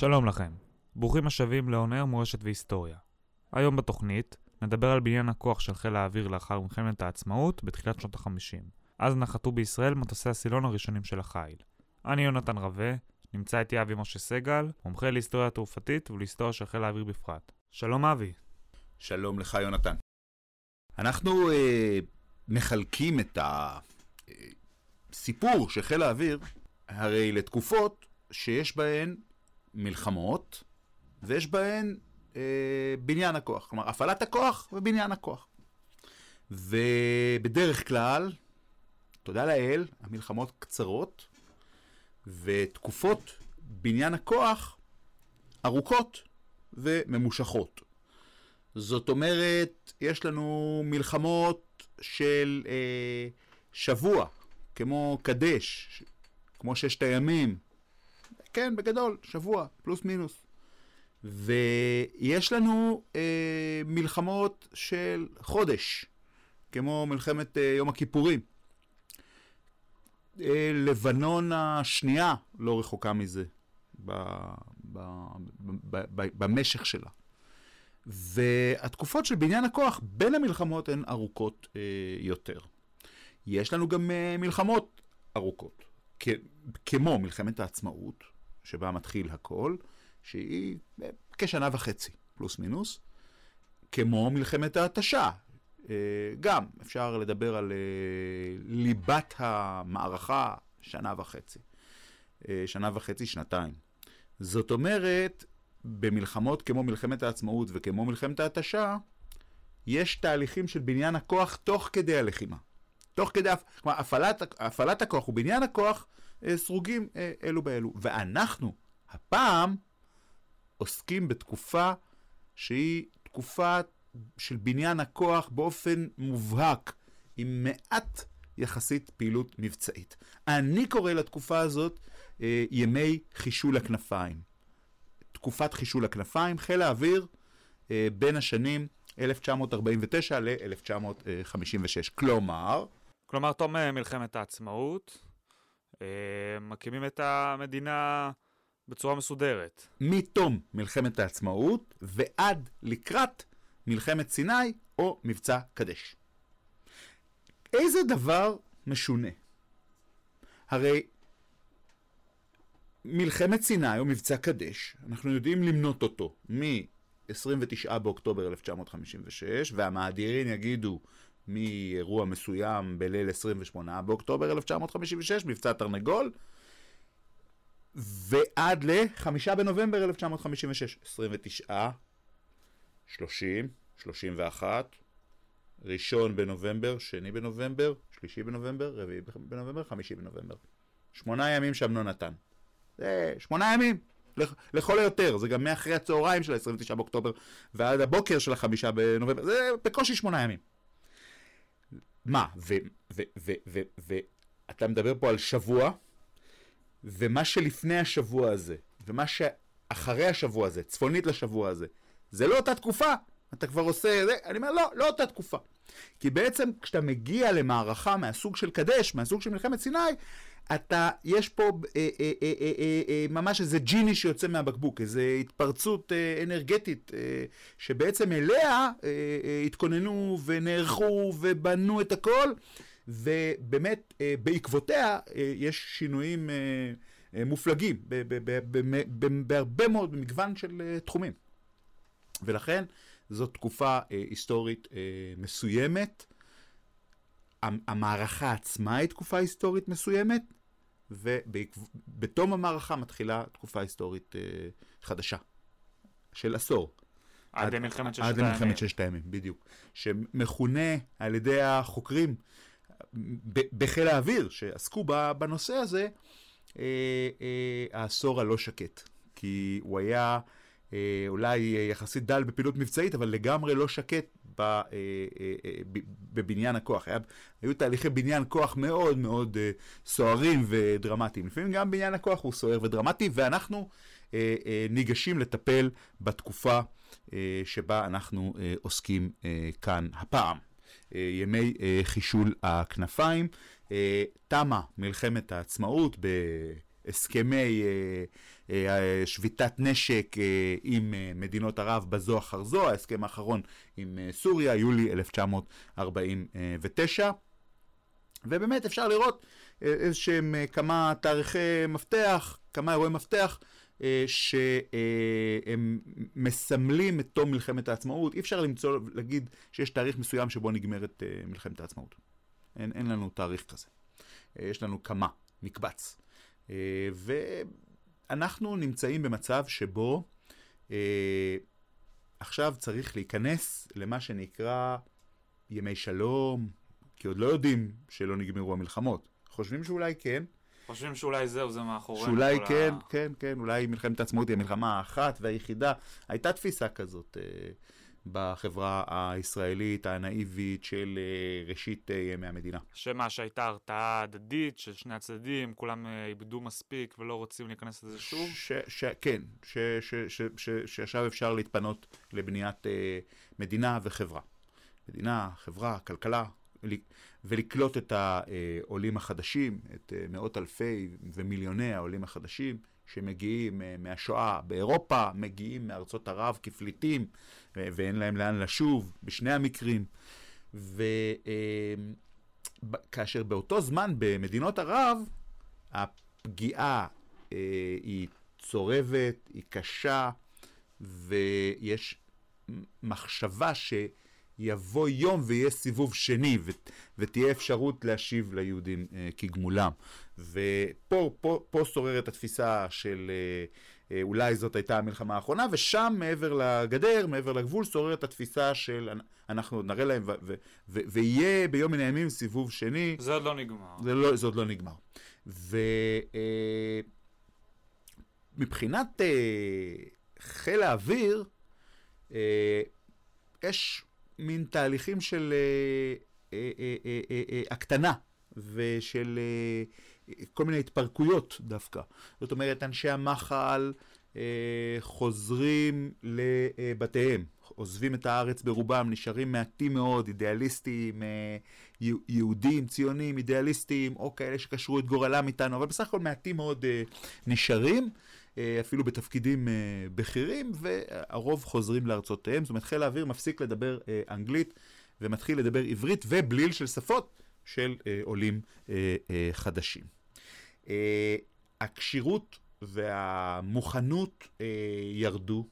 שלום לכם, ברוכים השבים לעונר מורשת והיסטוריה. היום בתוכנית נדבר על בניין הכוח של חיל האוויר לאחר מלחמת העצמאות בתחילת שנות ה-50. אז נחתו בישראל מטוסי הסילון הראשונים של החיל. אני יונתן רבה, נמצא איתי אבי משה סגל, מומחה להיסטוריה התעופתית ולהיסטוריה של חיל האוויר בפרט. שלום אבי. שלום לך יונתן. אנחנו מחלקים את הסיפור של חיל האוויר הרי לתקופות שיש בהן מלחמות, ויש בהן בניין הכוח. כלומר, הפעלת הכוח ובניין הכוח. ובדרך כלל, תודה לאל, המלחמות קצרות, ותקופות בניין הכוח ארוכות וממושכות. זאת אומרת, יש לנו מלחמות של שבוע, כמו קדש, כמו ששת הימים, כן, בגדול, שבוע, פלוס מינוס. ויש לנו מלחמות של חודש, כמו מלחמת יום הכיפורים. לבנון השנייה לא רחוקה מזה, במשך שלה. והתקופות של בניין הכוח בין המלחמות הן ארוכות יותר. יש לנו גם מלחמות ארוכות, כמו מלחמת העצמאות, שבה מתחיל הכל, שהיא כשנה וחצי, פלוס מינוס, כמו מלחמת ההתשה. גם אפשר לדבר על ליבת המערכה שנה וחצי. שנה וחצי, שנתיים. זאת אומרת, במלחמות כמו מלחמת העצמאות וכמו מלחמת ההתשה, יש תהליכים של בניין הכוח תוך כדי הלחימה. תוך כדי, כלומר, הפעלת הכוח ובניין הכוח סרוגים אלו באלו. ואנחנו, הפעם, עוסקים בתקופה שהיא תקופה של בניין הכוח באופן מובהק, עם מעט יחסית פעילות מבצעית. אני קורא לתקופה הזאת ימי חישול הכנפיים. תקופת חישול הכנפיים, חיל האוויר, בין השנים 1949 ל-1956. כלומר, תום מלחמת העצמאות, מקימים את המדינה בצורה מסודרת. מתום מלחמת העצמאות ועד לקראת מלחמת סיני או מבצע קדש. איזה דבר משונה? הרי מלחמת סיני או מבצע קדש, אנחנו יודעים למנות אותו מ-29 באוקטובר 1956, והמאדירים יגידו מאירוע מסוים בליל 28 באוקטובר 1956, מבצע תרנגול, ועד ל-5 בנובמבר 1956, 29, 30, 31, 1 בנובמבר, 2 בנובמבר, 3 בנובמבר, 4 בנובמבר, 5 בנובמבר. 8 ימים שבנו נתן. זה 8 ימים, לכל היותר. זה גם מאחרי הצהריים של ה-29 באוקטובר, ועד הבוקר של ה-5 בנובמבר. זה בקושי 8 ימים. מה? ואתה מדבר פה על שבוע, ומה שלפני השבוע הזה, ומה שאחרי השבוע הזה, צפונית לשבוע הזה, זה לא אותה תקופה. אתה כבר עושה, אני אומר, לא אותה תקופה. כי בעצם כשאתה מגיע למערכה מהסוג של קדש, מהסוג של מלחמת סיני, אתה, יש פה ממש איזה ג'יני שיוצא מהבקבוק, איזו התפרצות אנרגטית, שבעצם אליה התכוננו ונערכו ובנו את הכל, ובאמת בעקבותיה יש שינויים מופלגים בהרבה מאוד במגוון של תחומים. ולכן זו תקופה היסטורית מסוימת. המערכה עצמה היא תקופה היסטורית מסוימת, ובתום המערכה מתחילה תקופה היסטורית חדשה, של עשור. עד מלחמת ששת הימים. עד מלחמת ששת הימים, בדיוק. שמכונה על ידי החוקרים בחיל האוויר, שעסקו בנושא הזה, העשור הלא שקט. כי הוא היה אולי יחסית דל בפעילות מבצעית, אבל לגמרי לא שקט בבניין הכוח. היו תהליכי בניין כוח מאוד מאוד סוערים ודרמטיים. לפעמים גם בניין הכוח הוא סוער ודרמטי, ואנחנו ניגשים לטפל בתקופה שבה אנחנו עוסקים כאן הפעם. ימי חישול הכנפיים, תמה מלחמת העצמאות ב... 29 הסכמי שביתת נשק עם מדינות ערב בזו אחר זו, ההסכם האחרון עם סוריה, יולי 1949, ובאמת אפשר לראות איזשהם כמה תאריכי מפתח, כמה אירועי מפתח, שהם מסמלים את תום מלחמת העצמאות. אי אפשר למצוא, להגיד שיש תאריך מסוים שבו נגמרת מלחמת העצמאות. אין לנו תאריך כזה. יש לנו כמה, מקבץ. ואנחנו נמצאים במצב שבו עכשיו צריך להיכנס למה שנקרא ימי שלום, כי עוד לא יודעים שלא נגמרו המלחמות. חושבים שאולי כן, חושבים שאולי זה מאחורי. שאולי כן, כן, כן, אולי מלחמת העצמאות היא המלחמה האחת והיחידה. הייתה תפיסה כזאת בחברה הישראלית הנאיבית של ראשית ימי המדינה. שמה שהייתה הרתעה הדדית של שני הצדדים, כולם איבדו מספיק ולא רוצים להיכנס לזה שוב? כן, שעכשיו אפשר להתפנות לבניית מדינה וחברה. מדינה, חברה, כלכלה. ולקלוט את העולים החדשים, את מאות אלפי ומיליוני העולים החדשים שמגיעים מהשואה באירופה, מגיעים מארצות ערב כפליטים, ואין להם לאן לשוב בשני המקרים. וכאשר באותו זמן במדינות ערב, הפגיעה היא צורבת, היא קשה, ויש מחשבה ש... יבוא יום ויהיה סיבוב שני, ותהיה אפשרות להשיב ליהודים כגמולם. ופה שוררת התפיסה של אולי זאת הייתה המלחמה האחרונה, ושם מעבר לגדר, מעבר לגבול, שוררת התפיסה של אנחנו נראה להם, ויהיה ביום מן הימים סיבוב שני. זה עוד לא נגמר. זה עוד לא נגמר. ומבחינת חיל האוויר, יש... מין תהליכים של הקטנה ושל כל מיני התפרקויות דווקא. זאת אומרת, אנשי המחל חוזרים לבתיהם, עוזבים את הארץ ברובם, נשארים מעטים מאוד, אידיאליסטים, יהודים, ציונים, אידיאליסטים, או כאלה שקשרו את גורלם איתנו, אבל בסך הכל מעטים מאוד נשארים, אפילו בתפקידים בכירים, והרוב חוזרים לארצותיהם. זאת אומרת, חיל האוויר מפסיק לדבר אנגלית, ומתחיל לדבר עברית, ובליל של שפות של עולים חדשים. הקשירות והמוכנות ירדו,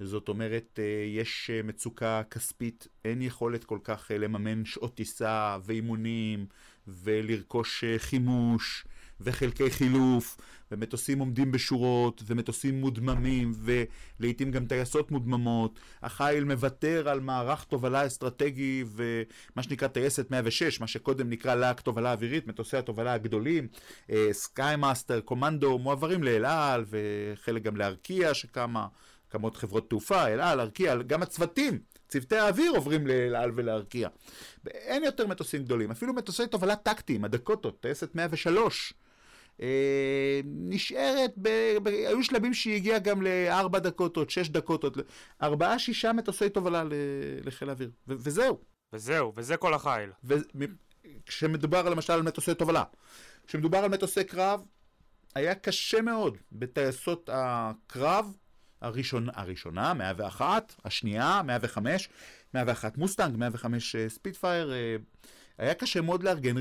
זאת אומרת, יש מצוקה כספית, אין יכולת כל כך לממן שעות טיסה ואימונים, ולרכוש חימוש, וחלקי חילוף, ומטוסים עומדים בשורות, ומטוסים מודממים, ולעיתים גם טייסות מודממות. החיל מוותר על מערך תובלה אסטרטגי, ומה שנקרא טייסת 106, מה שקודם נקרא לה תובלה אווירית, מטוסי התובלה הגדולים, סקיימאסטר, קומנדו, מועברים לאלעל, וחלק גם לארקיע שקמה, כמות חברות תעופה, אלעל, ארקיע, גם הצוותים, צוותי האוויר עוברים לאלעל ולארקיע. אין יותר מטוסים גדולים, אפילו מטוסי תובלה טקטיים, הדקוטות, טייסת 103, נשארת, היו שלבים שהיא הגיעה גם ל4 דקוטות, 6 דקוטות, 4-6 מטוסי תובלה לחיל האוויר, וזהו. וזהו, וזה כל החיל. כשמדובר למשל על מטוסי תובלה, כשמדובר על מטוסי קרב, היה קשה מאוד בטייסות הקרב, הראשונה, 101, השנייה, 105, 101 מוסטנג, 105 ספידפייר, היה קשה מאוד לארגן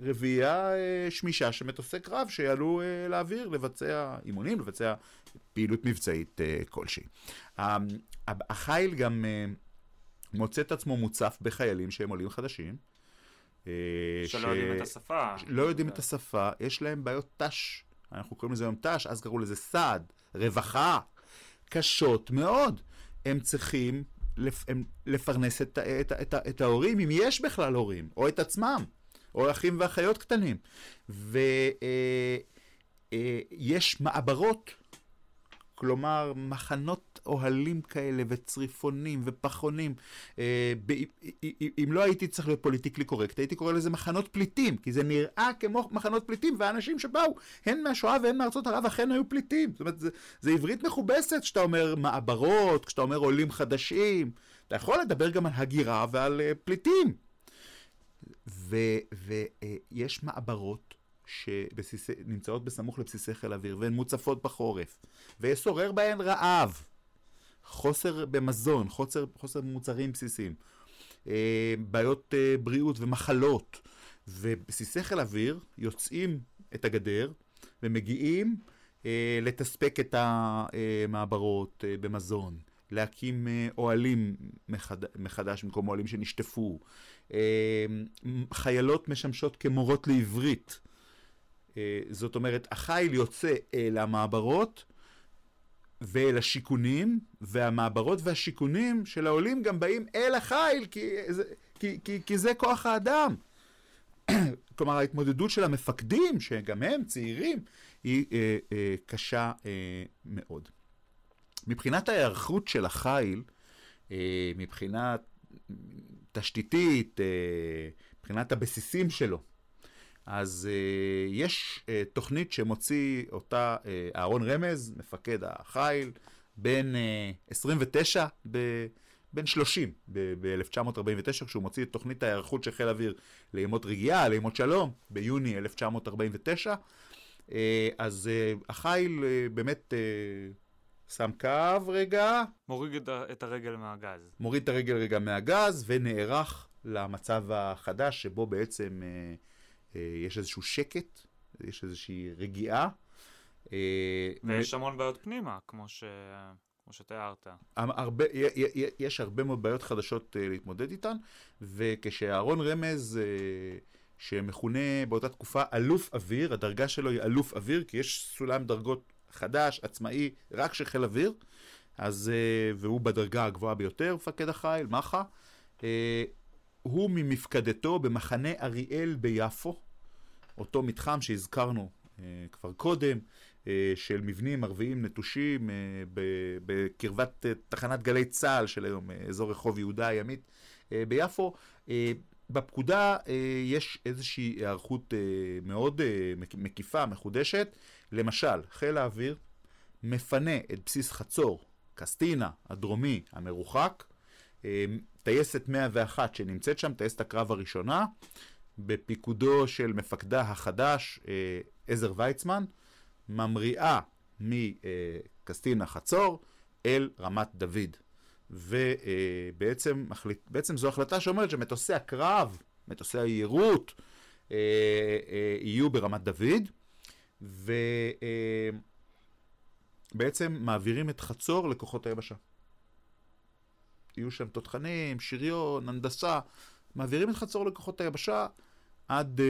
רביעייה שמישה שמטוסי קרב שיעלו לאוויר לבצע אימונים, לבצע פעילות מבצעית כלשהי. החיל גם מוצא את עצמו מוצף בחיילים שהם עולים חדשים. שלא יודעים את השפה. לא יודעים את השפה, יש להם בעיות תש. אנחנו קוראים לזה היום תש, אז קראו לזה סעד, רווחה, קשות מאוד. הם צריכים לפרנס את ההורים, אם יש בכלל הורים, או את עצמם, או אחים ואחיות קטנים. ויש מעברות, כלומר מחנות אוהלים כאלה וצריפונים ופחונים. אם לא הייתי צריך להיות פוליטיקלי קורקט, הייתי קורא לזה מחנות פליטים, כי זה נראה כמו מחנות פליטים, והאנשים שבאו, הן מהשואה והן מארצות ערב, אכן היו פליטים. זאת אומרת, זה עברית מכובסת, כשאתה אומר מעברות, כשאתה אומר עולים חדשים, אתה יכול לדבר גם על הגירה ועל פליטים. ויש מעברות שנמצאות בסמוך לבסיסי חיל האוויר, והן מוצפות בחורף, ויסורר בהן רעב, חוסר במזון, חוסר במוצרים בסיסיים, בעיות בריאות ומחלות, ובסיסי חיל האוויר יוצאים את הגדר, ומגיעים לתספק את המעברות במזון, להקים אוהלים מחדש במקום אוהלים שנשטפו, חיילות משמשות כמורות לעברית, זאת אומרת, החיל יוצא אל המעברות ואל השיקונים, והמעברות והשיקונים של העולים גם באים אל החיל, כי זה כוח האדם. כלומר, ההתמודדות של המפקדים, שגם הם צעירים, היא קשה מאוד. מבחינת ההיערכות של החיל, מבחינת תשתיתית, מבחינת הבסיסים שלו, אז יש תוכנית שמוציא אותה אהרון רמז, מפקד החיל, בין 29 בין 30 ב-1949, כשהוא מוציא את תוכנית ההיערכות של חיל האוויר לימות רגיעה, לימות שלום, ביוני 1949. אז החיל באמת שם קו רגע. מוריד את הרגל מהגז. מוריד את הרגל רגע מהגז ונערך למצב החדש, שבו בעצם יש איזשהו שקט, יש איזושהי רגיעה. ויש המון בעיות פנימה, כמו שתיארת. יש הרבה מאוד בעיות חדשות להתמודד איתן, וכשאהרון רמז, שמכונה באותה תקופה אלוף אוויר, הדרגה שלו היא אלוף אוויר, כי יש סולם דרגות חדש, עצמאי, רק של חיל אוויר, אז, והוא בדרגה הגבוהה ביותר, מפקד החיל, מחה, הוא ממפקדתו במחנה אריאל ביפו, אותו מתחם שהזכרנו כבר קודם, של מבנים ערביים נטושים בקרבת תחנת גלי צהל של היום, אזור רחוב יהודה הימית ביפו. בפקודה יש איזושהי הערכות מאוד מקיפה, מחודשת. למשל, חיל האוויר מפנה את בסיס חצור, קסטינה, הדרומי, המרוחק, טייסת 101 שנמצאת שם, טייסת הקרב הראשונה, בפיקודו של מפקדה החדש, עזר ויצמן, ממריאה מקסטינה חצור אל רמת דוד. ובעצם זו החלטה שאומרת שמטוסי הקרב, מטוסי העירות, יהיו ברמת דוד, ובעצם מעבירים את חצור לכוחות היבשה. יהיו שם תותחנים, שריון, הנדסה, מעבירים את חצור לכוחות היבשה עד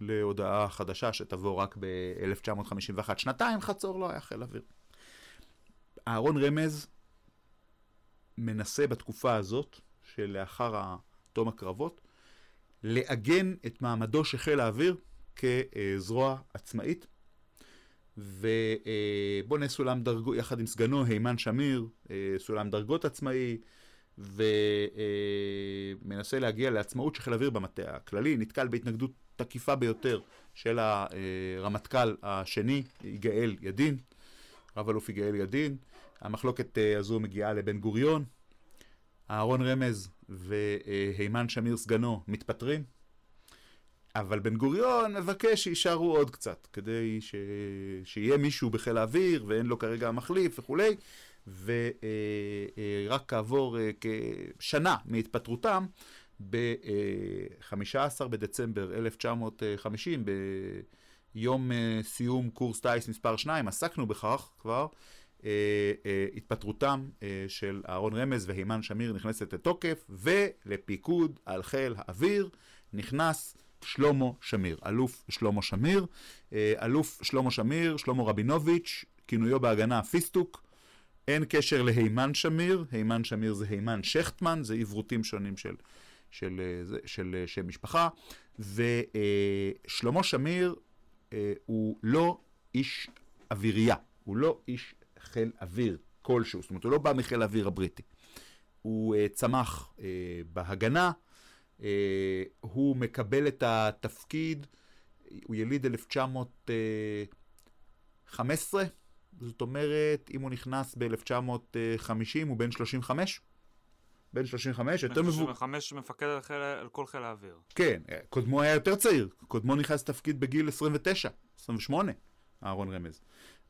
להודעה חדשה שתבוא רק ב-1951. שנתיים חצור לא היה חיל אוויר. אהרון רמז מנסה בתקופה הזאת, שלאחר תום הקרבות, לעגן את מעמדו של חיל האוויר כזרוע עצמאית, ובונה סולם דרגות, יחד עם סגנו הימן שמיר, סולם דרגות עצמאי, ומנסה להגיע לעצמאות של חיל האוויר במטה הכללי. נתקל בהתנגדות תקיפה ביותר של הרמטכ"ל השני, יגאל ידין, רב אלוף יגאל ידין. המחלוקת הזו מגיעה לבן גוריון. אהרון רמז והימן שמיר סגנו מתפטרים, אבל בן גוריון מבקש שישארו עוד קצת, כדי שיהיה מישהו בחיל האוויר, ואין לו כרגע מחליף וכולי. ורק כעבור כשנה מהתפטרותם, ב-15 בדצמבר 1950, ביום סיום קורס טייס מספר 2, עסקנו בכך כבר, התפטרותם של אהרון רמז והימן שמיר נכנסת לתוקף, ולפיקוד על חיל האוויר נכנס שלמה שמיר, אלוף שלמה שמיר. אלוף שלמה שמיר, שלמה רבינוביץ', כינויו בהגנה פיסטוק, אין קשר להימן שמיר. הימן שמיר זה הימן שכטמן, זה עברותים שונים של שם משפחה. ושלמה שמיר הוא לא איש אווירייה, הוא לא איש חיל אוויר כלשהו, זאת אומרת, הוא לא בא מחיל האוויר הבריטי. הוא צמח בהגנה, הוא מקבל את התפקיד, הוא יליד 1915, זאת אומרת, אם הוא נכנס ב-1950, הוא בן 35, בן 35, יותר מבוגר. בן 35 מפקד על כל חיל האוויר. כן, קודמו היה יותר צעיר. קודמו נכנס תפקיד בגיל 29, 28, אהרון רמז.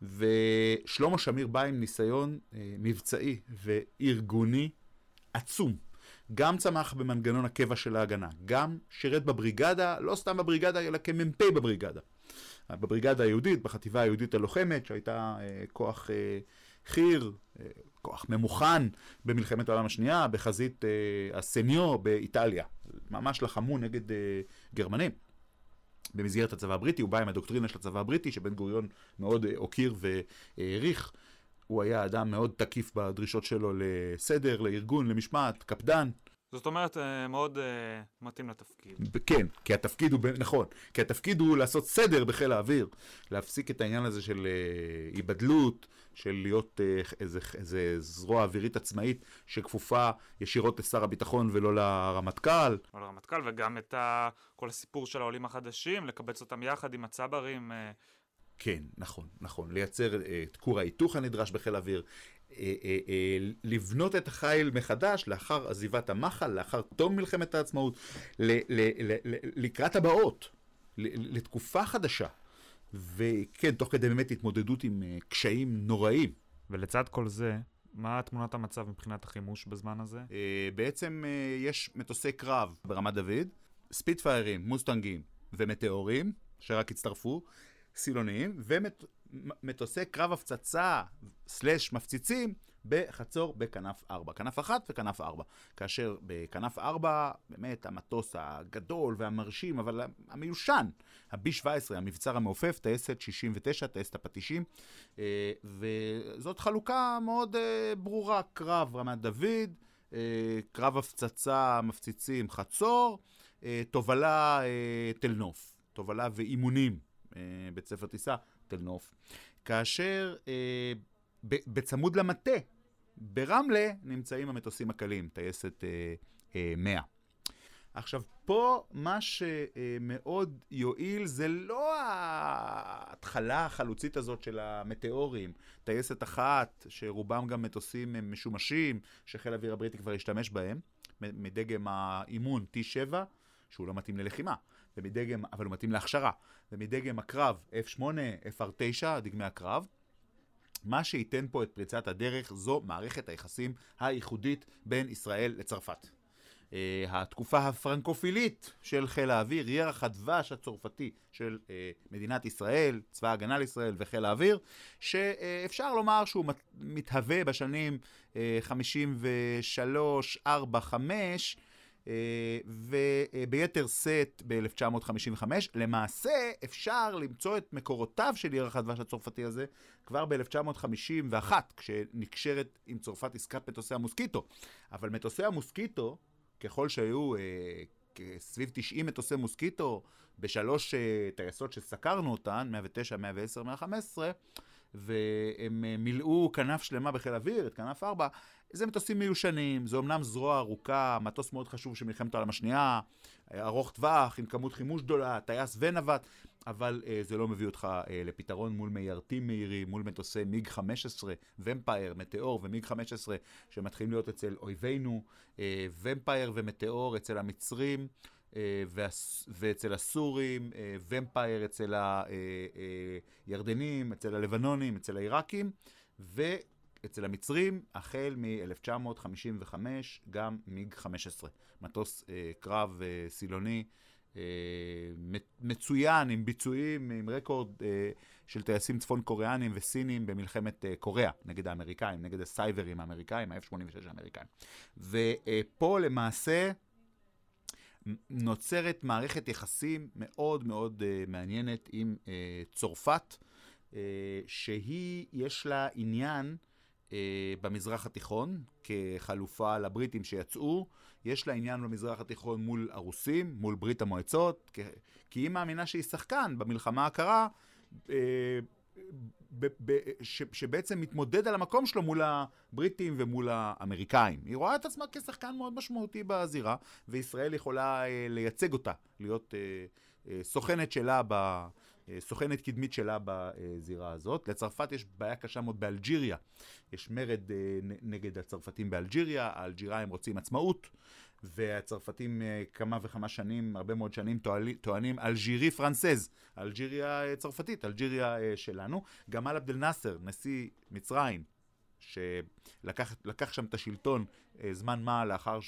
ושלמה שמיר בא עם ניסיון מבצעי וארגוני עצום. גם צמח במנגנון הקבע של ההגנה, גם שירת בבריגדה, לא סתם בבריגדה, אלא כמ"פ בבריגדה. בבריגדה היהודית, בחטיבה היהודית הלוחמת, שהייתה כוח חיר, כוח ממוכן במלחמת העולם השנייה, בחזית הסניו באיטליה. ממש לחמו נגד גרמנים. במסגרת הצבא הבריטי, הוא בא עם הדוקטרינה של הצבא הבריטי, שבן גוריון מאוד הוקיר והעריך. הוא היה אדם מאוד תקיף בדרישות שלו לסדר, לארגון, למשמעת, קפדן. זאת אומרת, מאוד מתאים לתפקיד. כן, כי התפקיד הוא, נכון, כי התפקיד הוא לעשות סדר בחיל האוויר, להפסיק את העניין הזה של היבדלות, של להיות איזה זרוע אווירית עצמאית שכפופה ישירות לשר הביטחון ולא לרמטכ"ל. לא לרמטכ"ל, וגם את כל הסיפור של העולים החדשים, לקבץ אותם יחד עם הצברים. כן, נכון, נכון. לייצר את כור ההיתוך הנדרש בחיל האוויר, לבנות את החיל מחדש לאחר עזיבת המחל, לאחר תום מלחמת העצמאות, לקראת הבאות, לתקופה חדשה. וכן, תוך כדי באמת התמודדות עם קשיים נוראים. ולצד כל זה, מה תמונת המצב מבחינת החימוש בזמן הזה? בעצם יש מטוסי קרב ברמת דוד, ספיטפיירים, מוסטנגים ומטאורים, שרק הצטרפו, סילוניים, ומטוסי קרב הפצצה סלש מפציצים בחצור בכנף 4. כנף 1 וכנף 4. כאשר בכנף 4 באמת המטוס הגדול והמרשים, אבל המיושן, ה-B-17, המבצר המעופף, טייסת 69, טייסת הפטישים, וזאת חלוקה מאוד ברורה, קרב רמת דוד, קרב הפצצה מפציצים חצור, תובלה תל נוף, תובלה ואימונים. בית ספר טיסה, תל נוף. כאשר בצמוד למטה, ברמלה, נמצאים המטוסים הקלים, טייסת 100. עכשיו, פה מה שמאוד יועיל זה לא ההתחלה החלוצית הזאת של המטאורים, טייסת אחת, שרובם גם מטוסים משומשים, שחיל האוויר הבריטי כבר השתמש בהם, מדגם האימון T7, שהוא לא מתאים ללחימה, ומדגם, אבל הוא מתאים להכשרה, ומדגם הקרב F8, F9, דגמי הקרב. מה שייתן פה את פריצת הדרך זו מערכת היחסים הייחודית בין ישראל לצרפת. התקופה הפרנקופילית של חיל האוויר, ירח הדבש הצרפתי של מדינת ישראל, צבא ההגנה לישראל וחיל האוויר, שאפשר לומר שהוא מתהווה בשנים 53, 4, 5, וביתר סט ב-1955, למעשה אפשר למצוא את מקורותיו של ירח הדבש הצרפתי הזה כבר ב-1951, כשנקשרת עם צרפת עסקת מטוסי המוסקיטו. אבל מטוסי המוסקיטו, ככל שהיו סביב 90 מטוסי מוסקיטו, בשלוש טייסות שסקרנו אותן, 109, 110, 115, והם מילאו כנף שלמה בחיל אוויר, את כנף 4, זה מטוסים מיושנים, זה אמנם זרוע ארוכה, מטוס מאוד חשוב שמלחמת העולם השנייה, ארוך טווח, עם כמות חימוש גדולה, טייס ונווט, אבל זה לא מביא אותך לפתרון מול מיירטים מהירים, מול מטוסי מיג 15, ומפייר, מטאור ומיג 15, שמתחילים להיות אצל אויבינו, ומפייר ומטאור אצל המצרים, ואצל הסורים, ומפייר אצל הירדנים, אצל הלבנונים, אצל העיראקים, ואצל המצרים, החל מ-1955, גם מיג 15. מטוס קרב סילוני, מצוין, עם ביצועים, עם רקורד של טייסים צפון קוריאנים וסינים במלחמת קוריאה, נגד האמריקאים, נגד הסייברים האמריקאים, ה-F86 האמריקאים. ופה למעשה נוצרת מערכת יחסים מאוד מאוד מעניינת עם צרפת, שהיא יש לה עניין במזרח התיכון, כחלופה לבריטים שיצאו, יש לה עניין במזרח התיכון מול הרוסים, מול ברית המועצות, כי היא מאמינה שהיא שחקן במלחמה הקרה, שבעצם מתמודד על המקום שלו מול הבריטים ומול האמריקאים. היא רואה את עצמה כשחקן מאוד משמעותי בזירה, וישראל יכולה לייצג אותה, להיות סוכנת שלה סוכנת קדמית שלה בזירה הזאת. לצרפת יש בעיה קשה מאוד באלג'יריה, יש מרד נגד הצרפתים באלג'יריה, האלג'יראים רוצים עצמאות, והצרפתים כמה וכמה שנים, הרבה מאוד שנים טוענים אלג'ירי פרנסז, אלג'יריה צרפתית, אלג'יריה שלנו. גמאל עבד אל נאסר, נשיא מצרים, שלקח שם את השלטון זמן מה לאחר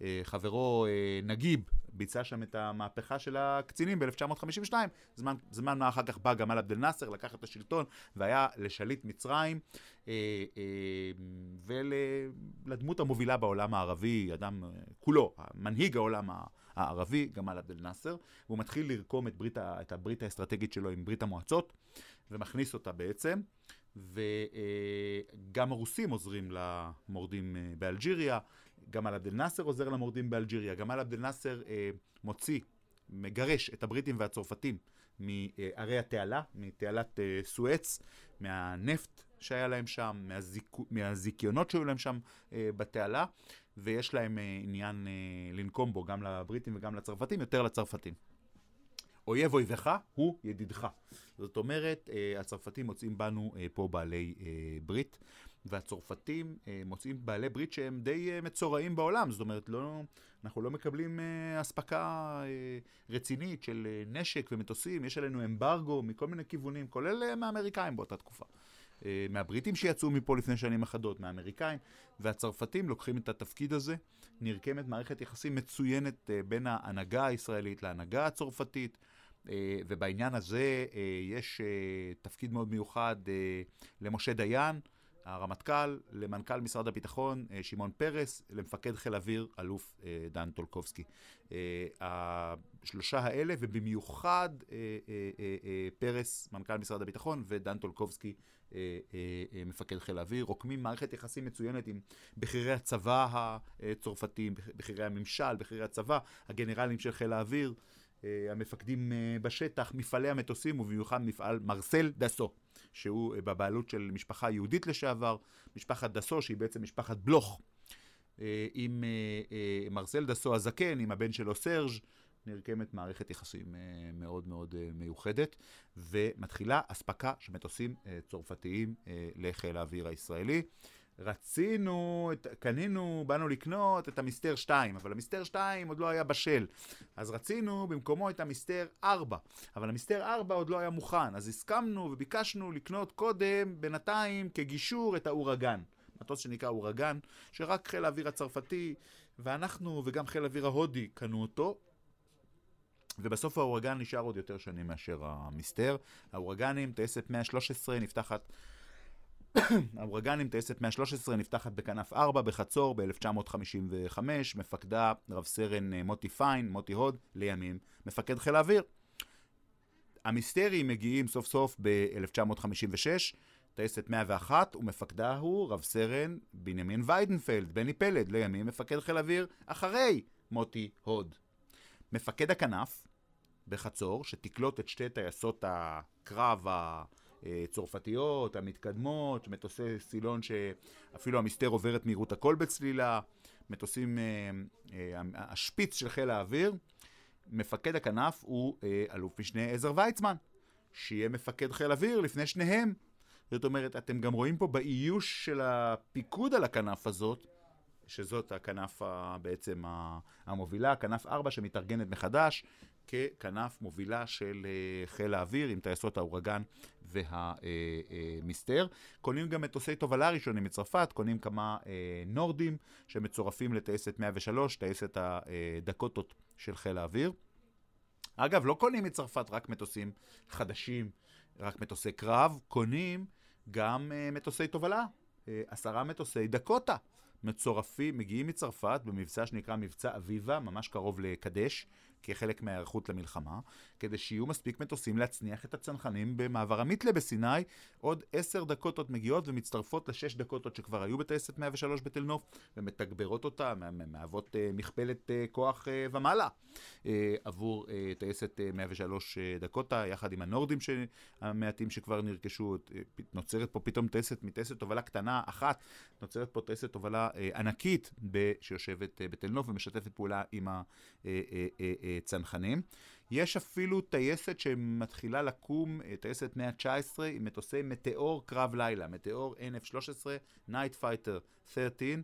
שחברו נגיב ביצע שם את המהפכה של הקצינים ב-1952, זמן מה אחר כך בא גמאל עבד אל נאסר, לקח את השלטון והיה לשליט מצרים ולדמות המובילה בעולם הערבי, אדם כולו, מנהיג העולם הערבי, גמאל עבד אל נאסר. והוא מתחיל לרקום את הברית האסטרטגית שלו עם ברית המועצות ומכניס אותה בעצם, וגם הרוסים עוזרים למורדים באלג'יריה, גמאל עבד אל נאסר עוזר למורדים באלג'יריה, גמאל עבד אל נאסר מגרש את הבריטים והצרפתים מערי התעלה, מתעלת סואץ, מהנפט שהיה להם שם, מהזיקיונות שהיו להם שם בתעלה, ויש להם עניין לנקום בו גם לבריטים וגם לצרפתים, יותר לצרפתים. אויב אויבך הוא ידידך. זאת אומרת, הצרפתים מוצאים בנו פה בעלי ברית, והצרפתים מוצאים בעלי ברית שהם די מצורעים בעולם. זאת אומרת, אנחנו לא מקבלים אספקה רצינית של נשק ומטוסים, יש עלינו אמברגו מכל מיני כיוונים, כולל מהאמריקאים באותה תקופה. מהבריטים שיצאו מפה לפני שנים אחדות, מהאמריקאים, והצרפתים לוקחים את התפקיד הזה. נרקמת מערכת יחסים מצוינת בין ההנהגה הישראלית להנהגה הצרפתית, ובעניין הזה יש תפקיד מאוד מיוחד למשה דיין, הרמטכ"ל, למנכ"ל משרד הביטחון, שימון פרס, למפקד חיל אוויר, אלוף דן טולקובסקי. השלושה האלה, ובמיוחד פרס, מנכ"ל משרד הביטחון, ודן טולקובסקי, מפקד חיל אוויר, רוקמים מערכת יחסים מצוינת עם בכירי הצבא הצרפתיים, בכירי הממשל, בכירי הצבא, הגנרלים של חיל האוויר, המפקדים בשטח, מפעלי המטוסים, ובמיוחד מפעל מרסל דסו, שהוא בבעלות של משפחה יהודית לשעבר, משפחת דסו, שהיא בעצם משפחת בלוך. עם מרסל דסו הזקן, עם הבן שלו סרג', נרקמת מערכת יחסים מאוד מאוד מיוחדת, ומתחילה אספקה של מטוסים צרפתיים לחיל האוויר הישראלי. באנו לקנות את המיסטר 2, אבל המיסטר 2 עוד לא היה בשל. אז רצינו במקומו את המיסטר 4, אבל המיסטר 4 עוד לא היה מוכן. אז הסכמנו וביקשנו לקנות קודם בינתיים כגישור את האורגן. מטוס שנקרא אורגן, שרק חיל האוויר הצרפתי, ואנחנו וגם חיל האוויר ההודי קנו אותו. ובסוף האורגן נשאר עוד יותר שנים מאשר המיסטר. האורגנים, טייסת 113 נפתחת... האורגנים, טייסת 113 נפתחת בכנף 4 בחצור ב-1955, מפקדה רב סרן מוטי הוד, לימים מפקד חיל האוויר. המיסטרים מגיעים סוף סוף ב-1956, טייסת 101 ומפקדה הוא רב סרן בנימין ויידנפלד, בני פלד, לימים מפקד חיל האוויר אחרי מוטי הוד. מפקד הכנף בחצור, שתקלוט את שתי טייסות הקרב צורפתיות, המתקדמות, מטוסי סילון שאפילו המסתר עוברת מהירות הכל בצלילה, מטוסים, השפיץ של חיל האוויר. מפקד הכנף הוא אלוף משנה עזר ויצמן, שיהיה מפקד חיל אוויר לפני שניהם. זאת אומרת, אתם גם רואים פה באיוש של הפיקוד על הכנף הזאת, שזאת הכנף בעצם המובילה, כנף 4 שמתארגנת מחדש, ככנף מובילה של חיל האוויר עם טייסות האורגן והמיסטר. קונים גם מטוסי תובלה ראשונים מצרפת, קונים כמה נורדים שמצורפים לטייסת 103, טייסת הדקוטות של חיל האוויר. אגב, לא קונים מצרפת רק מטוסים חדשים, רק מטוסי קרב, קונים גם מטוסי תובלה, 10 מטוסי דקוטה. מצורפים, מגיעים מצרפת במבצע שנקרא מבצע אביבה, ממש קרוב לקדש, כחלק מהערכות למלחמה, כדי שיהיו מספיק מטוסים להצניח את הצנחנים במעבר המיתלה בסיני. עוד 10 דקות עוד מגיעות ומצטרפות ל6 דקות עוד שכבר היו בטייסת 103 בתל נוף, ומתגברות אותה, מהוות מכפלת כוח ומעלה עבור טייסת 103 דקותה, יחד עם הנורדים המעטים שכבר נרכשו. נוצרת פה פתאום מטייסת תובלה קטנה אחת, נוצרת פה טייסת תובלה ענקית שיושבת בתל נוף ומשתפת פעולה עם הצנחנים. יש אפילו טייסת שמתחילה לקום, טייסת 119, עם מטוסי מטאור קרב לילה, מטאור NF-13, Night Fighter 13,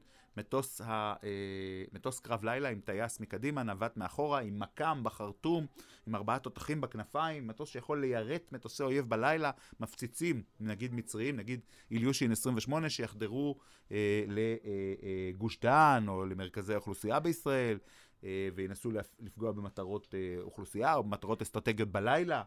מטוס קרב לילה עם טייס מקדימה, נווט מאחורה, עם מקם בחרטום, עם 4 תותחים בכנפיים, מטוס שיכול ליירט מטוסי אויב בלילה, מפציצים, נגיד מצרים, נגיד איליושין 28, שיחדרו לגוש דן או למרכזי האוכלוסייה בישראל, וינסו לפגוע במטרות אוכלוסייה או במטרות אסטרטגיות בלילה.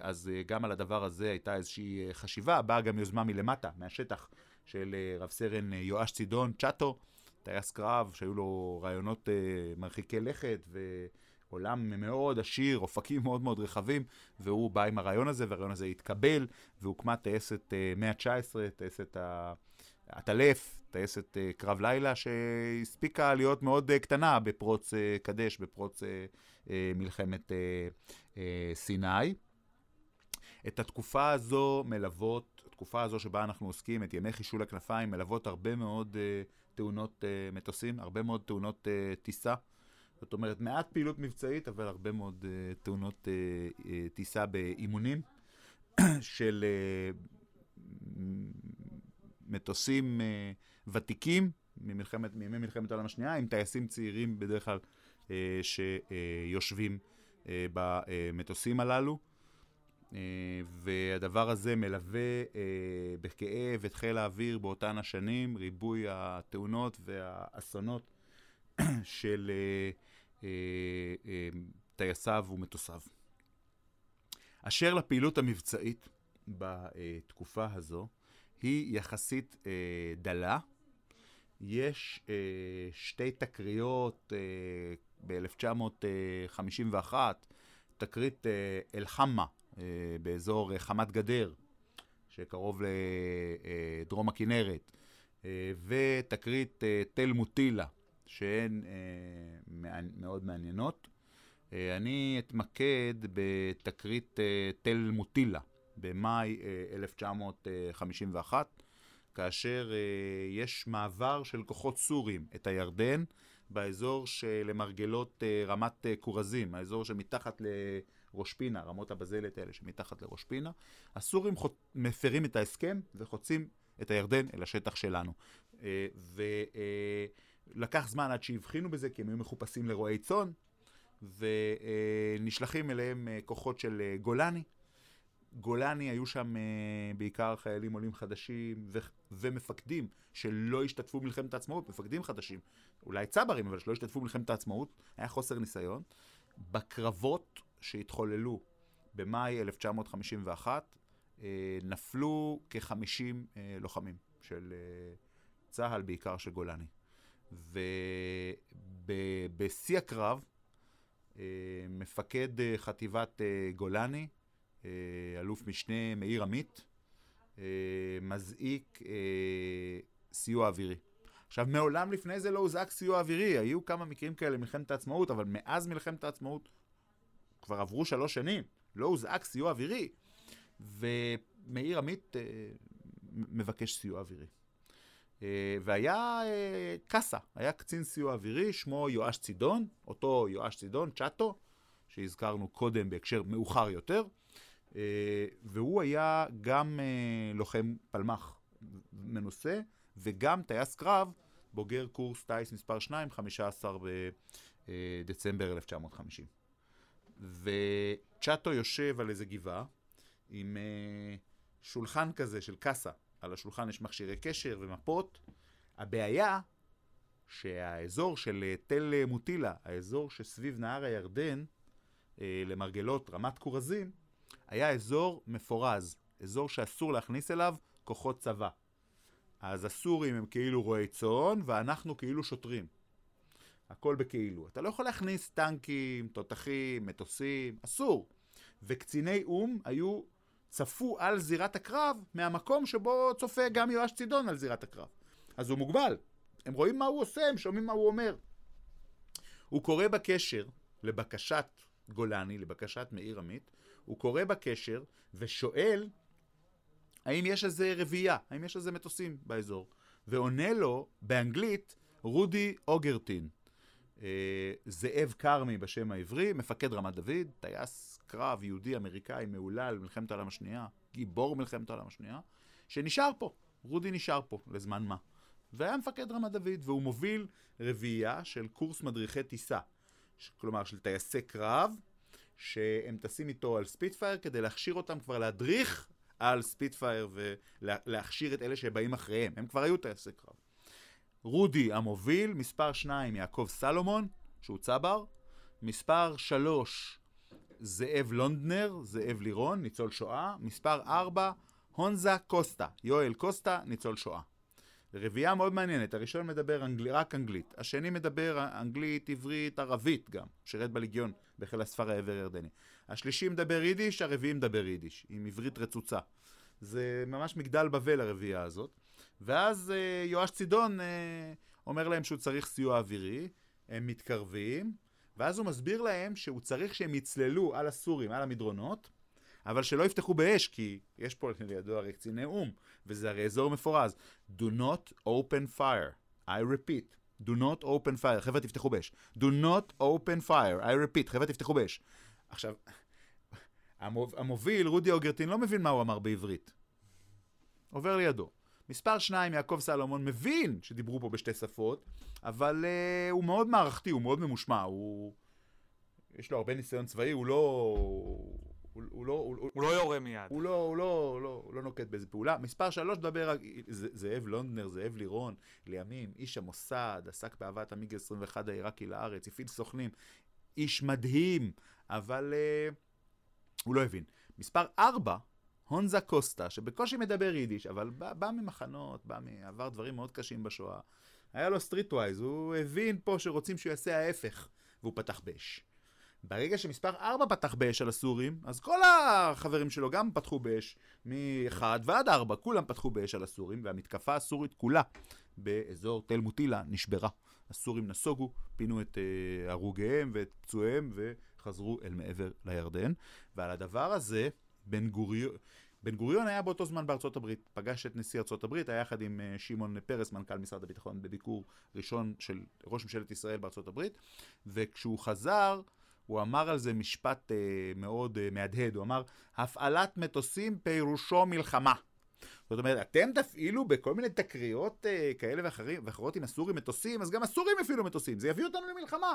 אז גם על הדבר הזה הייתה איזושהי חשיבה, באה גם יוזמה מלמטה, מהשטח, של רב סרן יואש צידון, צ'אטו, טייס קרב, שהיו לו רעיונות מרחיקי לכת ועולם מאוד עשיר, אופקים מאוד מאוד רחבים, והוא בא עם הרעיון הזה, והרעיון הזה התקבל, והוקמה טייסת 119, טייסת התלף, טייסת קרב לילה, שהספיקה להיות מאוד קטנה בפרוץ קדש, בפרוץ מלחמת סיני. את התקופה הזו מלוות, התקופה הזו שבה אנחנו עוסקים, את ימי חישול הכנפיים, מלוות הרבה מאוד תאונות מטוסים, הרבה מאוד תאונות טיסה. זאת אומרת, מעט פעילות מבצעית, אבל הרבה מאוד תאונות טיסה באימונים של מטוסים ותיקים ממלחמת העולם השנייה, עם טייסים צעירים בדרך כלל שיושבים במטוסים הללו. והדבר הזה מלווה בכאב את חיל האוויר באותן השנים, ריבוי התאונות והאסונות של טייסיו ומטוסיו. אשר לפעילות המבצעית בתקופה הזו, היא יחסית דלה. יש שתי תקריות ב-1951, תקרית אל-חמה, באזור חמת גדר, שקרוב לדרום הכנרת, ותקרית תל מוטילה, שהן מאוד מעניינות. אני אתמקד בתקרית תל מוטילה, במאי 1951, כאשר יש מעבר של כוחות סורים את הירדן, באזור שלמרגלות רמת קורזים, האזור שמתחת לראש פינה, רמות הבזלת האלה שמתחת לראש פינה, הסורים מפרים את ההסכם וחוצים את הירדן אל השטח שלנו. ולקח זמן עד שהבחינו בזה, כי הם היו מחופשים לרועי צאן, ונשלחים אליהם כוחות של גולני. גולני היו שם בעיקר חיילים עולים חדשים ומפקדים שלא השתתפו במלחמת העצמאות, מפקדים חדשים, אולי צברים, אבל שלא השתתפו במלחמת העצמאות, היה חוסר ניסיון. בקרבות שהתחוללו במאי 1951, נפלו כ-50 לוחמים של צהל, בעיקר של גולני. ובשיא הקרב, מפקד חטיבת גולני, אלוף משנה מאיר עמית, מזעיק סיוע אווירי. עכשיו, מעולם לפני זה לא הוזעק סיוע אווירי, היו כמה מקרים כאלה מלחמת העצמאות, אבל מאז מלחמת העצמאות כבר עברו 3 שנים, לא הוזעק סיוע אווירי, ומאיר עמית מבקש סיוע אווירי. והיה קסה, היה קצין סיוע אווירי, שמו יואש צידון, אותו יואש צידון, צ'אטו, שהזכרנו קודם בהקשר מאוחר יותר, והוא היה גם לוחם פלמ"ח מנוסה, וגם טייס קרב, בוגר קורס טייס מספר 2, 15 בדצמבר 1950. וצ'אטו יושב על איזה גבעה, עם שולחן כזה של קסה, על השולחן יש מכשירי קשר ומפות. הבעיה שהאזור של תל מוטילה, האזור שסביב נהר הירדן, למרגלות רמת קורזים, היה אזור מפורז, אזור שאסור להכניס אליו כוחות צבא. אז הסורים הם כאילו רועי צאן, ואנחנו כאילו שוטרים. הכל בכאילו. אתה לא יכול להכניס טנקים, תותחים, מטוסים, אסור. וקציני אום צפו על זירת הקרב, מהמקום שבו צופה גם יואש צידון על זירת הקרב. אז הוא מוגבל. הם רואים מה הוא עושה, הם שומעים מה הוא אומר. הוא קורא בקשר לבקשת גולני, לבקשת מאיר עמית, הוא קורא בקשר ושואל האם יש איזה רביעייה, האם יש איזה מטוסים באזור. ועונה לו באנגלית רודי אוגרטין, זאב קרמי בשם העברי, מפקד רמת דוד, טייס קרב יהודי אמריקאי מעולל במלחמת העולם השנייה, גיבור מלחמת העולם השנייה, שנשאר פה, רודי נשאר פה לזמן מה. והיה מפקד רמת דוד, והוא מוביל רביעייה של קורס מדריכי טיסה, כלומר של טייסי קרב, שהם טסים איתו על ספיטפייר כדי להכשיר אותם כבר להדריך על ספיטפייר ולהכשיר את אלה שבאים אחריהם. הם כבר היו טייסי קרב. רודי המוביל, מספר 2 יעקב סלומון, שהוא צבר, מספר 3 זאב לונדנר, זאב לירון, ניצול שואה, מספר 4 הונזה קוסטה, יואל קוסטה, ניצול שואה. רביעה מאוד מעניינת, הראשון מדבר רק אנגלית, השני מדבר אנגלית, עברית, ערבית גם, שירת בלגיון בחיל הספר העבר ירדני. השלישי מדבר יידיש, הרביעי מדבר יידיש, עם עברית רצוצה. זה ממש מגדל בבל הרביעה הזאת. ואז יואש צידון אומר להם שהוא צריך סיוע אווירי, הם מתקרבים, ואז הוא מסביר להם שהוא צריך שהם יצללו על הסורים, על המדרונות, אבל שלא יפתחו באש, כי יש פה לידו הרי קציני אום, וזה הרי אזור מפורז. Do not open fire. I repeat. Do not open fire. חבר'ה תפתחו באש. Do not open fire. I repeat. חבר'ה תפתחו באש. עכשיו, המוביל, רודי אוגרטין, לא מבין מה הוא אמר בעברית. עובר לידו. מספר 2, יעקב סלומון, מבין שדיברו פה בשתי שפות, אבל הוא מאוד מערכתי, הוא מאוד ממושמע, יש לו הרבה ניסיון צבאי, הוא לא יורה מיד. הוא לא נוקט באיזה פעולה. מספר 3 דבר, זאב לונדנר, זאב לירון, לימים, איש המוסד, עסק בהבאת המיג 21 העיראקי לארץ, הפעיל סוכנים, איש מדהים, אבל הוא לא הבין. מספר 4, הונזה קוסטה, שבקושי מדבר יידיש, אבל בא ממחנות, עבר דברים מאוד קשים בשואה. היה לו סטריטווייז, הוא הבין פה שרוצים שהוא יעשה ההפך, והוא פתח באש. ברגע שמספר 4 פתח באש על הסורים, אז כל החברים שלו גם פתחו באש, מ-1 ועד 4, כולם פתחו באש על הסורים, והמתקפה הסורית כולה באזור תל מוטילה נשברה. הסורים נסוגו, פינו את הרוגהם ואת פצועיהם, וחזרו אל מעבר לירדן. ועל הדבר הזה, בן גוריון היה באותו זמן בארצות הברית, פגש את נשיא ארצות הברית, היה יחד עם שימון פרס, מנכ"ל משרד הביטחון, בביקור ראשון של ראש ממשלת ישראל בארצות הברית, וכשהוא חזר, הוא אמר על זה משפט מאוד מהדהד, הוא אמר, הפעלת מטוסים פירושו מלחמה. זאת אומרת, אתם תפעילו בכל מיני תקריות כאלה ואחרות עם הסורים מטוסים, אז גם הסורים יפעילו מטוסים, זה יביא אותנו למלחמה.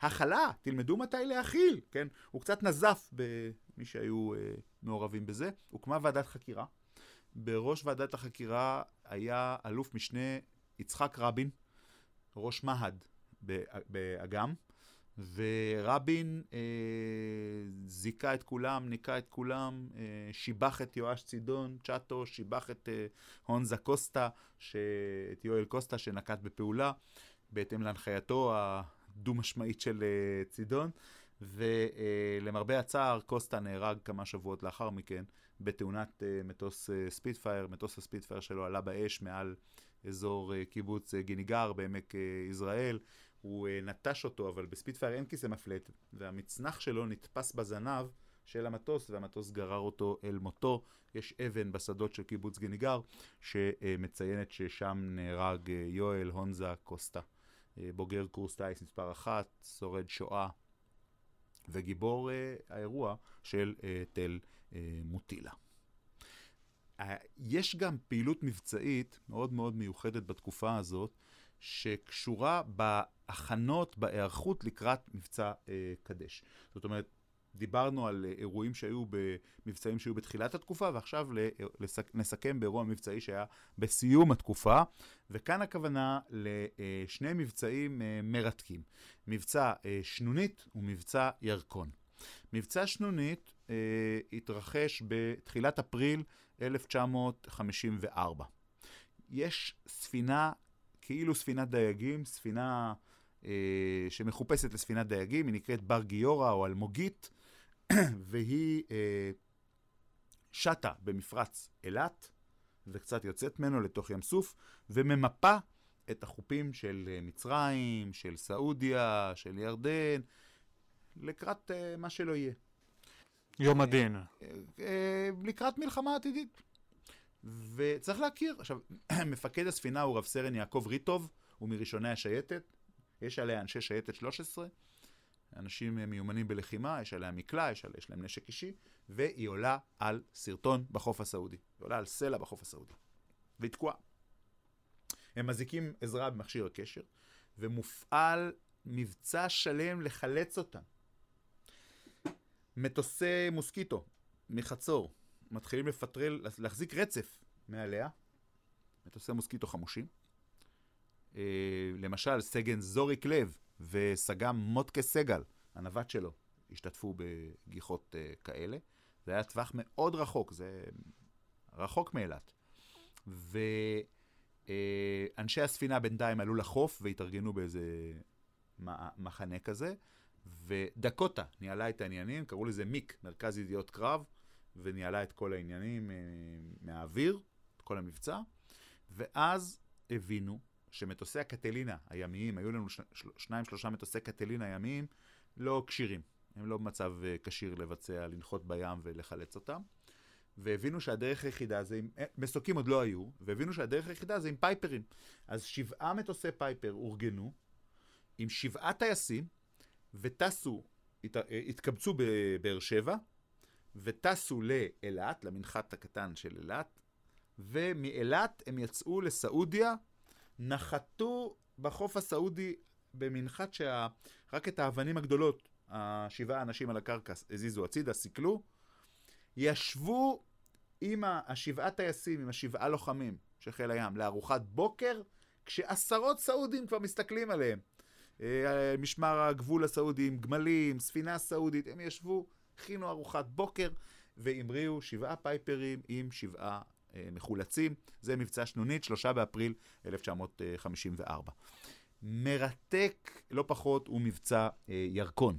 הכלה, תלמדו מתי להכיל, כן? הוא קצת נזף במי שהיו מעורבים בזה. הוקמה ועדת חקירה. בראש ועדת החקירה היה אלוף משנה יצחק רבין, ראש מהד באגם, ורבין זיקה את כולם, ניקה את כולם, שיבח את יואש צידון, צ'אטו, שיבח את הונזה קוסטה, את יואל קוסטה שנקט בפעולה, בהתאם להנחייתו דו-משמעית של צידון, ולמרבה הצער, קוסטה נהרג כמה שבועות לאחר מכן, בתאונת מטוס ספיטפייר, מטוס הספיטפייר שלו עלה באש מעל אזור קיבוץ גיניגר בעמק ישראל, הוא נטש אותו, אבל בספיטפייר אין כיסא מפלט, והמצנח שלו נתפס בזנב של המטוס, והמטוס גרר אותו אל מותו. יש אבן בשדות של קיבוץ גיניגר, שמציינת ששם נהרג יואל הונזה קוסטה. בוגר קורס טייס מספר 1, שורד שואה וגיבור האירוע של תל מוטילה. יש גם פעילות מבצעית מאוד מאוד מיוחדת בתקופה הזאת, שקשורה בהכנות, בהיערכות לקראת מבצע קדש. זאת אומרת, דיברנו על אירועים שהיו במבצעים שהיו בתחילת התקופה, ועכשיו נסכם באירוע מבצעי שהיה בסיום התקופה, וכאן הכוונה לשני מבצעים מרתקים. מבצע שנונית ומבצע ירקון. מבצע שנונית התרחש בתחילת אפריל 1954. יש ספינה, כאילו ספינת דייגים, ספינה שמחופשת לספינת דייגים, היא נקראת בר גיורא או אלמוגית, והיא שטה במפרץ אילת, וקצת יוצאת ממנו לתוך ים סוף, וממפה את החופים של מצרים, של סעודיה, של ירדן, לקראת מה שלא יהיה. יום הדין. לקראת מלחמה עתידית. וצריך להכיר, עכשיו, מפקד הספינה הוא רב סרן יעקב ריטוב, הוא מראשוני השייטת, יש עליה אנשי שייטת 13, אנשים מיומנים בלחימה, יש עליה מקלע, יש להם נשק אישי, והיא עולה על סרטון בחוף הסעודי. היא עולה על סלע בחוף הסעודי. והיא תקועה. הם מזיקים עזרה במכשיר הקשר, ומופעל מבצע שלם לחלץ אותם. מטוסי מוסקיטו מחצור מתחילים לפטרל, להחזיק רצף מעליה. מטוסי מוסקיטו חמושים. למשל, סגן זוריק לב וסגם מוטקה סגל, הנווט שלו, השתתפו בגיחות כאלה. זה היה טווח מאוד רחוק, זה רחוק מאילת. ואנשי הספינה בינתיים עלו לחוף והתארגנו באיזה מחנה כזה, ודקוטה ניהלה את העניינים, קראו לזה מיק, מרכז ידיעות קרב, וניהלה את כל העניינים מהאוויר, את כל המבצע, ואז הבינו שמטוסי הקטלינה הימיים, היו לנו שניים-שלושה מטוסי קטלינה הימיים, לא קשירים. הם לא במצב קשיר לבצע, לנחות בים ולחלץ אותם. והבינו שהדרך היחידה זה עם... מסוקים עוד לא היו, והבינו שהדרך היחידה זה עם פייפרים. אז 7 מטוסי פייפר אורגנו, עם 7 טייסים, וטסו, התקבצו בבאר שבע, וטסו לאילת, למנחת הקטן של אילת, ומאילת הם יצאו לסעודיה, נחתו בחוף הסעודי במנחת שרק את האבנים הגדולות, 7 האנשים על הקרקע הזיזו הצידה, סיכלו, ישבו עם 7 טייסים, עם 7 לוחמים של חיל הים, לארוחת בוקר, כשעשרות סעודים כבר מסתכלים עליהם. משמר הגבול הסעודי עם גמלים, ספינה סעודית, הם ישבו, הכינו ארוחת בוקר, והמריאו 7 פייפרים עם 7 מחולצים. זה מבצע שנונית, 3 באפריל 1954. מרתק, לא פחות, הוא מבצע ירקון.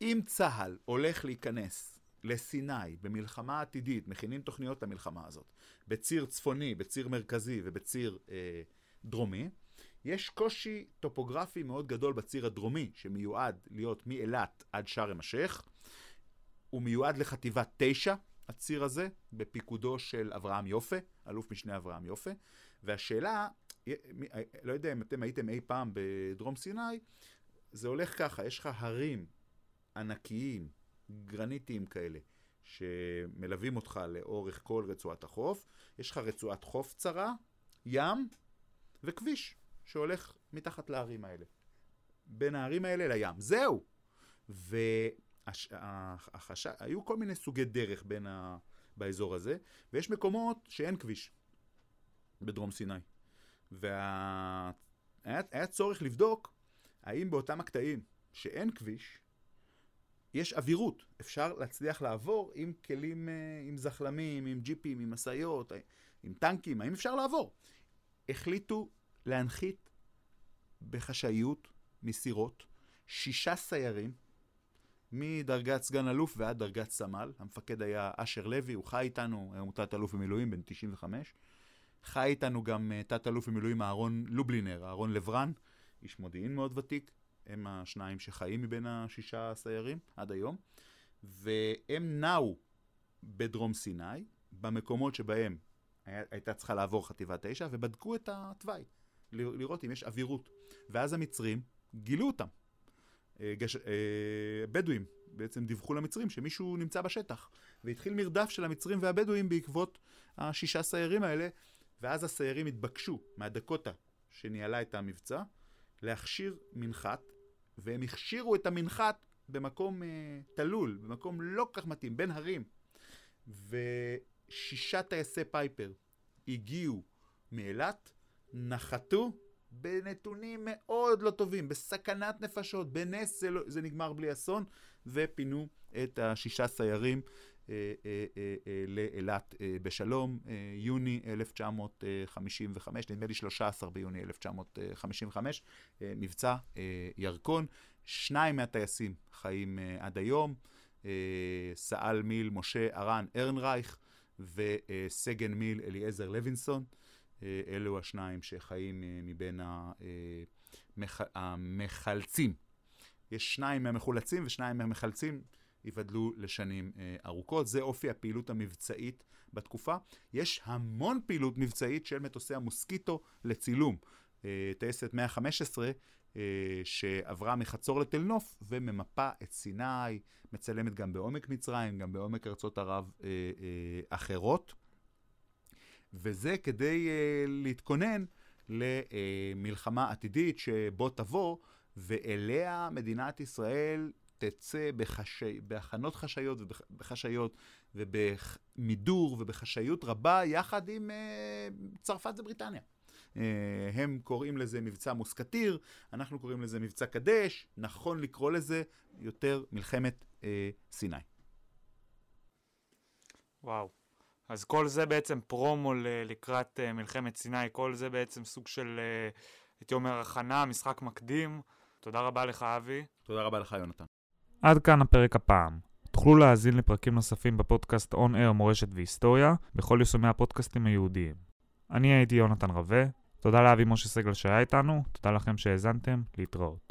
אם צהל הולך להיכנס לסיני במלחמה עתידית, מכינים תוכניות למלחמה הזאת, בציר צפוני, בציר מרכזי ובציר דרומי, יש קושי טופוגרפי מאוד גדול בציר הדרומי, שמיועד להיות מאילת עד שרם השייח. הוא מיועד לחטיבה 9, הציר הזה, בפיקודו של אברהם יופה, אלוף משנה אברהם יופה. והשאלה, לא יודע אם אתם הייתם אי פעם בדרום סיני, זה הולך ככה, יש לך הרים ענקיים, גרניטיים כאלה, שמלווים אותך לאורך כל רצועת החוף. יש לך רצועת חוף צרה, ים וכביש שהולך מתחת להרים האלה. בין ההרים האלה לים. זהו! היו כל מיני סוגי דרך באזור הזה, ויש מקומות שאין כביש בדרום סיני. והיה צורך לבדוק האם באותם הקטעים שאין כביש, יש אווירות. אפשר להצליח לעבור עם כלים, עם זחלמים, עם ג'יפים, עם מסעיות, עם טנקים. האם אפשר לעבור? החליטו להנחית בחשאיות מסירות 6 סיירים, מדרגת סגן אלוף ועד דרגת סמל. המפקד היה אשר לוי, הוא חי איתנו, היום הוא תת אלוף במילואים, בן 95. חי איתנו גם תת אלוף במילואים אהרון לובלינר, אהרון לברן, איש מודיעין מאוד ותיק. הם השניים שחיים מבין 6 סיירים עד היום. והם נעו בדרום סיני, במקומות שבהם הייתה צריכה לעבור חטיבה 9, ובדקו את התוואי, לראות אם יש אווירות. ואז המצרים גילו אותם. בדואים בעצם דיווחו למצרים שמישהו נמצא בשטח, והתחיל מרדף של המצרים והבדואים בעקבות 6 סיירים האלה. ואז הסיירים התבקשו מהדקוטה שניהלה את המבצע להכשיר מנחת, והם הכשירו את המנחת במקום תלול, במקום לא כך מתאים, בין הרים. ו6 טייסי פייפר הגיעו מאילת, נחתו בנתונים מאוד לא טובים, בסכנת נפשות, בנס זה נגמר בלי אסון, ופינו את 6 סיירים לאילת בשלום. יוני 1955, נדמה לי 13 ביוני 1955, מבצע ירקון. 2 מהטייסים חיים עד היום, סאל מיל משה ארן ארנרייך וסגן מיל אליעזר לוינסון. אלו השניים שחיים מבין המחלצים. יש 2 מהמחולצים ו2 מהמחלצים יבדלו לשנים ארוכות. זה אופי הפעילות המבצעית בתקופה. יש המון פעילות מבצעית של מטוסי המוסקיטו לצילום. טייסת 115 שעברה מחצור לתל נוף וממפה את סיני, מצלמת גם בעומק מצרים, גם בעומק ארצות ערב אחרות, וזה כדי להתכונן למלחמה עתידית שבו תבוא, ואליה מדינת ישראל תצא בהכנות חשאיות ובמידור ובחשאיות רבה יחד עם צרפת ובריטניה. הם קוראים לזה מבצע מוסקטיר, אנחנו קוראים לזה מבצע קדש, נכון לקרוא לזה יותר מלחמת סיני. וואו, אז כל זה בעצם פרומו לקראת מלחמת סיני, כל זה בעצם סוג של, הייתי אומר, הכנה, משחק מקדים. תודה רבה לך אבי. תודה רבה לך יונתן. עד כאן הפרק הפעם. תוכלו להאזין לפרקים נוספים בפודקאסט On Air מורשת והיסטוריה, בכל יישומי הפודקאסטים היהודיים. אני הייתי יונתן רבה, תודה לאבי משה סגל שהיה איתנו, תודה לכם שהאזנתם, להתראות.